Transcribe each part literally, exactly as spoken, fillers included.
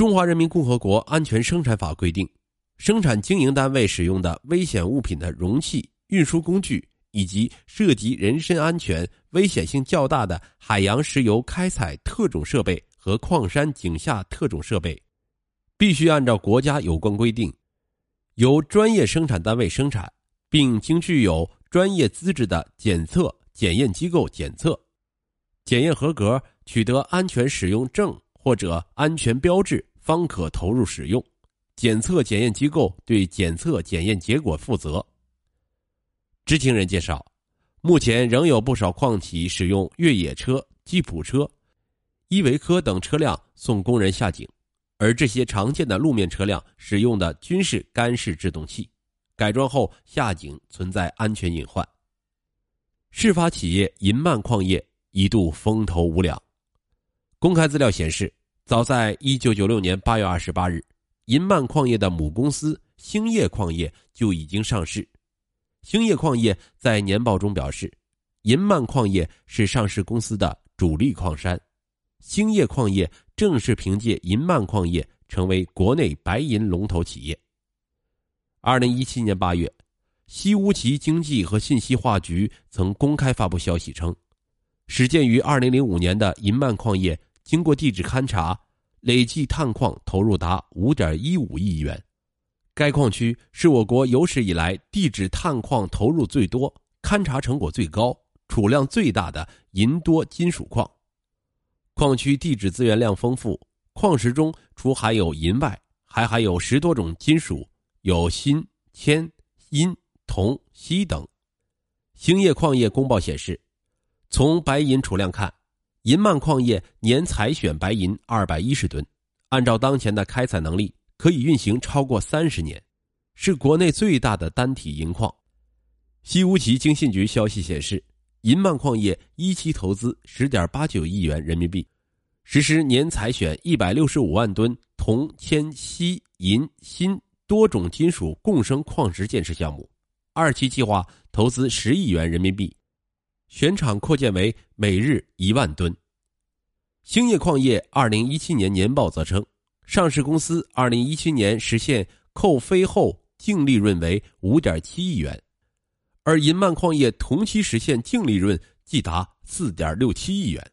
中华人民共和国安全生产法规定，生产经营单位使用的危险物品的容器、运输工具以及涉及人身安全、危险性较大的海洋石油开采特种设备和矿山井下特种设备，必须按照国家有关规定，由专业生产单位生产，并经具有专业资质的检测检验机构检测，检验合格，取得安全使用证或者安全标志，方可投入使用。检测检验机构对检测检验结果负责。知情人介绍，目前仍有不少矿企使用越野车、吉普车、依维柯等车辆送工人下井，而这些常见的路面车辆使用的均是干式制动器，改装后下井存在安全隐患。事发企业银曼矿业一度风头无两。公开资料显示，早在一九九六年八月二十八日，银曼矿业的母公司兴业矿业就已经上市。兴业矿业在年报中表示，银曼矿业是上市公司的主力矿山，兴业矿业正是凭借银曼矿业成为国内白银龙头企业。二零一七年八月，西乌旗经济和信息化局曾公开发布消息称，始建于二零零五年的银曼矿业经过地质勘察，累计探矿投入达 五点一五亿元。该矿区是我国有史以来地质探矿投入最多、勘察成果最高、储量最大的银多金属矿。矿区地质资源量丰富，矿石中除含有银外，还含有十多种金属，有锌、铅、铟、铜、锡等。兴业矿业公报显示，从白银储量看，银曼矿业年采选白银二百一十吨，按照当前的开采能力，可以运行超过三十年，是国内最大的单体银矿。西乌旗经信局消息显示，银曼矿业一期投资 十点八九亿元人民币，实施年采选一百六十五万吨铜、铅、锡、银、锌多种金属共生矿石建设项目，二期计划投资十亿元人民币，选厂扩建为每日一万吨。兴业矿业二零一七年年报则称，上市公司二零一七年实现扣非后净利润为 五点七亿元，而银曼矿业同期实现净利润即达 四点六七亿元。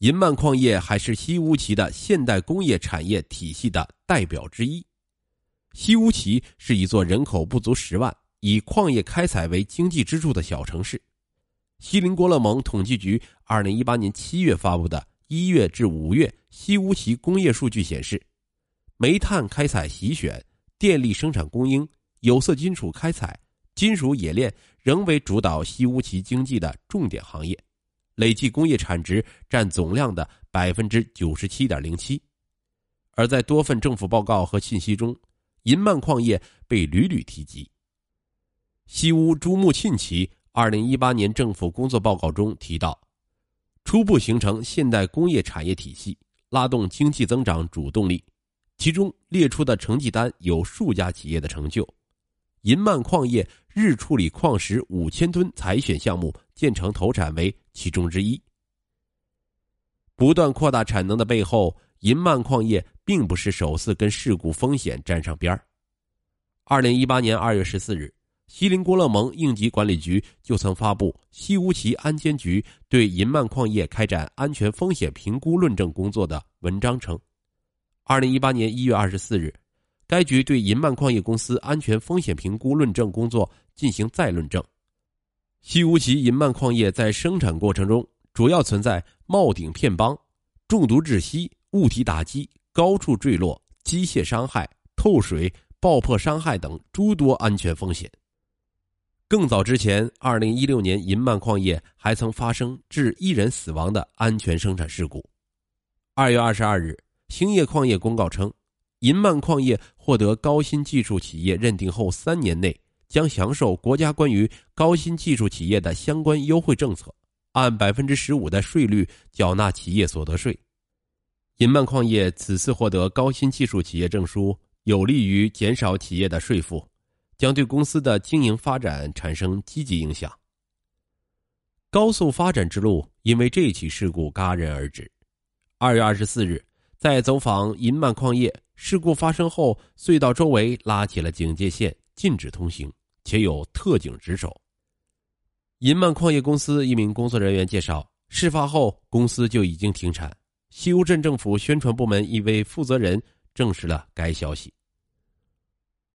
银曼矿业还是西乌旗的现代工业产业体系的代表之一。西乌旗是一座人口不足十万、以矿业开采为经济支柱的小城市。锡林郭勒盟统计局二零一八年七月发布的一月至五月西乌旗工业数据显示，煤炭开采席选、电力生产供应、有色金属开采、金属冶炼仍为主导西乌旗经济的重点行业，累计工业产值占总量的 百分之九十七点零七。 而在多份政府报告和信息中，银曼矿业被屡屡提及。西乌朱木沁旗二零一八年政府工作报告中提到，初步形成现代工业产业体系，拉动经济增长主动力，其中列出的成绩单有数家企业的成就。银曼矿业日处理矿石五千吨采选项目建成投产为其中之一。不断扩大产能的背后，银曼矿业并不是首次跟事故风险沾上边儿。二零一八年二月十四日，锡林郭勒盟应急管理局就曾发布西乌旗安监局对银曼矿业开展安全风险评估论证工作的文章称，二零一八年一月二十四日，该局对银曼矿业公司安全风险评估论证工作进行再论证。西乌旗银曼矿业在生产过程中主要存在帽顶片帮、中毒窒息、物体打击、高处坠落、机械伤害、透水、爆破伤害等诸多安全风险。更早之前，二零一六年银曼矿业还曾发生致一人死亡的安全生产事故。二月二十二日，兴业矿业公告称，银曼矿业获得高新技术企业认定后三年内将享受国家关于高新技术企业的相关优惠政策，按 百分之十五 的税率缴纳企业所得税。银曼矿业此次获得高新技术企业证书，有利于减少企业的税负，将对公司的经营发展产生积极影响。高速发展之路因为这起事故戛然而止。二月二十四日，在走访银曼矿业，事故发生后，隧道周围拉起了警戒线，禁止通行，且有特警值守。银曼矿业公司一名工作人员介绍，事发后公司就已经停产。西乌镇政府宣传部门一位负责人证实了该消息。